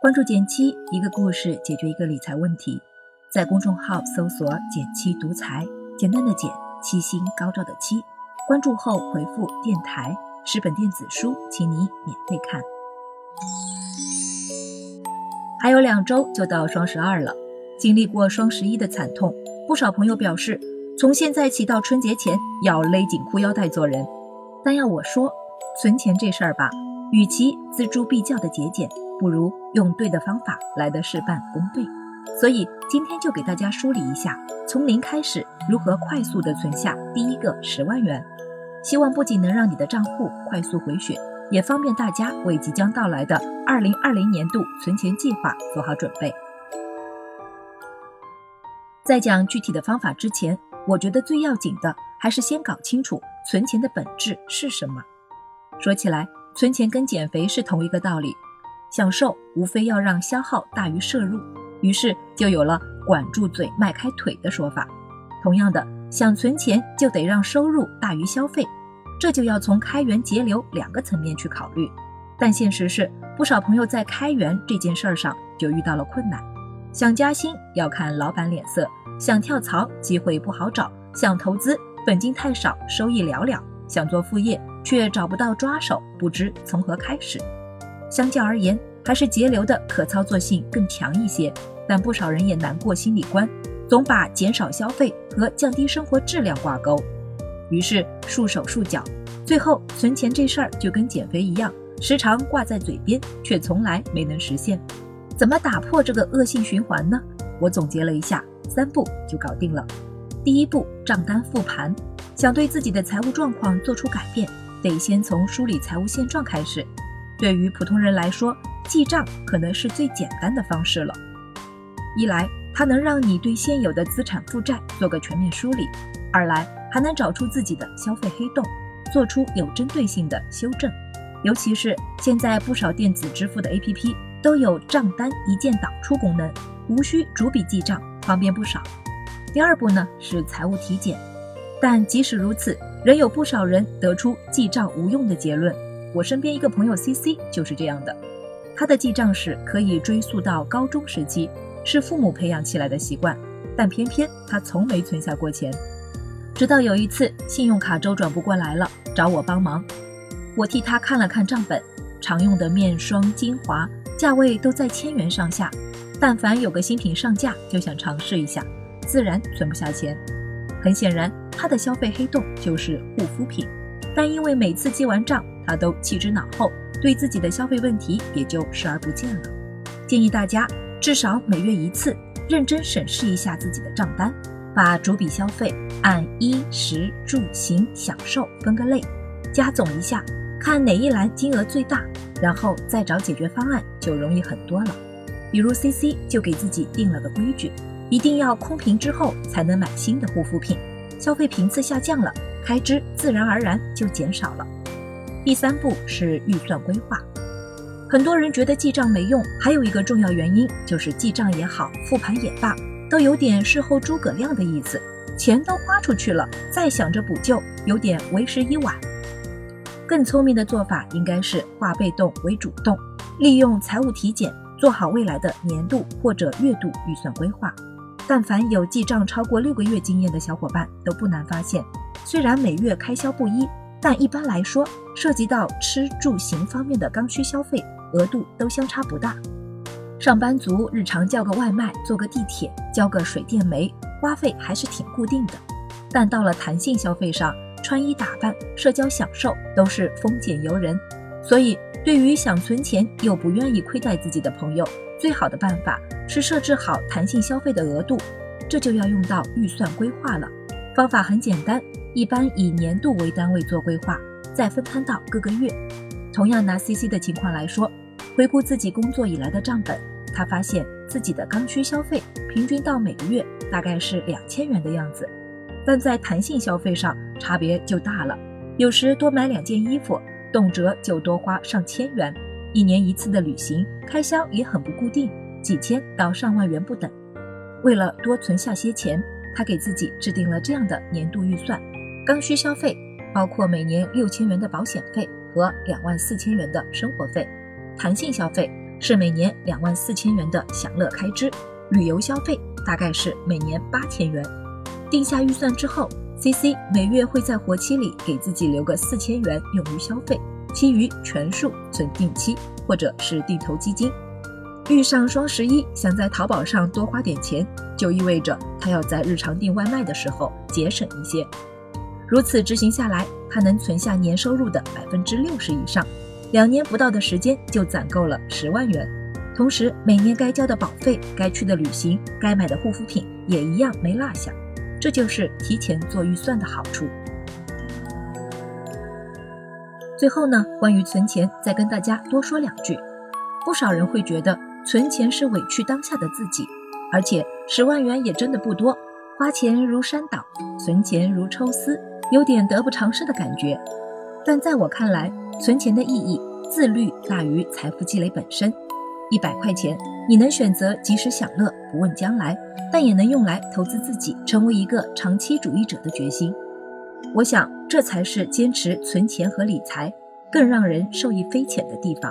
关注减七，一个故事解决一个理财问题。在公众号搜索减七独裁，简单的减，七星高照的七。关注后回复电台，十本电子书请你免费看。还有2周就到双12了，经历过双11的惨痛，不少朋友表示从现在起到春节前要勒紧裤腰带做人。但要我说，存钱这事儿吧，与其锱铢必较的节俭，不如用对的方法来的事半功倍。所以今天就给大家梳理一下，从零开始如何快速的存下第一个10万元，希望不仅能让你的账户快速回血，也方便大家为即将到来的2020年度存钱计划做好准备。在讲具体的方法之前，我觉得最要紧的还是先搞清楚存钱的本质是什么。说起来，存钱跟减肥是同一个道理，享受无非要让消耗大于摄入，于是就有了管住嘴迈开腿的说法。同样的，想存钱就得让收入大于消费，这就要从开源节流2个层面去考虑。但现实是，不少朋友在开源这件事上就遇到了困难，想加薪要看老板脸色，想跳槽机会不好找，想投资本金太少收益寥寥，想做副业却找不到抓手，不知从何开始。相较而言，还是节流的可操作性更强一些，但不少人也难过心理关，总把减少消费和降低生活质量挂钩，于是束手束脚。最后存钱这事儿就跟减肥一样，时常挂在嘴边，却从来没能实现。怎么打破这个恶性循环呢？我总结了一下，3步就搞定了。第1步，账单复盘。想对自己的财务状况做出改变，得先从梳理财务现状开始。对于普通人来说，记账可能是最简单的方式了。一来，它能让你对现有的资产负债做个全面梳理；二来，还能找出自己的消费黑洞，做出有针对性的修正。尤其是现在不少电子支付的 APP 都有账单一键导出功能，无需逐笔记账，方便不少。第2步呢，是财务体检。但即使如此，仍有不少人得出记账无用的结论。我身边一个朋友 CC 就是这样的，他的记账史可以追溯到高中时期，是父母培养起来的习惯，但偏偏他从没存下过钱。直到有一次信用卡周转不过来了，找我帮忙，我替他看了看账本，常用的面霜、精华价位都在1000元上下，但凡有个新品上架就想尝试一下，自然存不下钱。很显然，他的消费黑洞就是护肤品，但因为每次记完账他都弃之脑后，对自己的消费问题也就视而不见了。建议大家至少每月1次认真审视一下自己的账单，把逐笔消费按衣食住行享受分个类，加总一下，看哪一栏金额最大，然后再找解决方案就容易很多了。比如 CC 就给自己定了个规矩，一定要空瓶之后才能买新的护肤品，消费频次下降了，开支自然而然就减少了。第3步是预算规划。很多人觉得记账没用，还有一个重要原因就是记账也好，复盘也罢，都有点事后诸葛亮的意思，钱都花出去了，再想着补救，有点为时已晚。更聪明的做法应该是化被动为主动，利用财务体检做好未来的年度或者月度预算规划。但凡有记账超过6个月经验的小伙伴都不难发现，虽然每月开销不一，但一般来说，涉及到吃住行方面的刚需消费额度都相差不大。上班族日常叫个外卖，坐个地铁，交个水电煤，花费还是挺固定的。但到了弹性消费上，穿衣打扮、社交享受都是丰俭由人。所以，对于想存钱又不愿意亏待自己的朋友，最好的办法是设置好弹性消费的额度，这就要用到预算规划了。方法很简单，一般以年度为单位做规划，再分摊到各个月。同样拿 CC 的情况来说，回顾自己工作以来的账本，他发现自己的刚需消费平均到每个月大概是2000元的样子，但在弹性消费上差别就大了，有时多买2件衣服，动辄就多花上1000元；1年1次的旅行开销也很不固定，几千到上万元不等。为了多存下些钱，他给自己制定了这样的年度预算：刚需消费包括每年6000元的保险费和24000元的生活费。弹性消费是每年24000元的享乐开支，旅游消费大概是每年8000元。定下预算之后， CC 每月会在活期里给自己留个4000元用于消费，其余全数存定期或者是定投基金。遇上双11想在淘宝上多花点钱，就意味着他要在日常订外卖的时候节省一些。如此执行下来，他能存下年收入的60%以上，2年不到的时间就攒够了10万元。同时，每年该交的保费、该去的旅行、该买的护肤品也一样没落下。这就是提前做预算的好处。最后呢，关于存钱再跟大家多说2句。不少人会觉得存钱是委屈当下的自己，而且10万元也真的不多，花钱如山倒，存钱如抽丝，有点得不偿失的感觉。但在我看来，存钱的意义自律大于财富积累本身。100块钱你能选择及时享乐，不问将来，但也能用来投资自己成为一个长期主义者的决心。我想这才是坚持存钱和理财更让人受益匪浅的地方。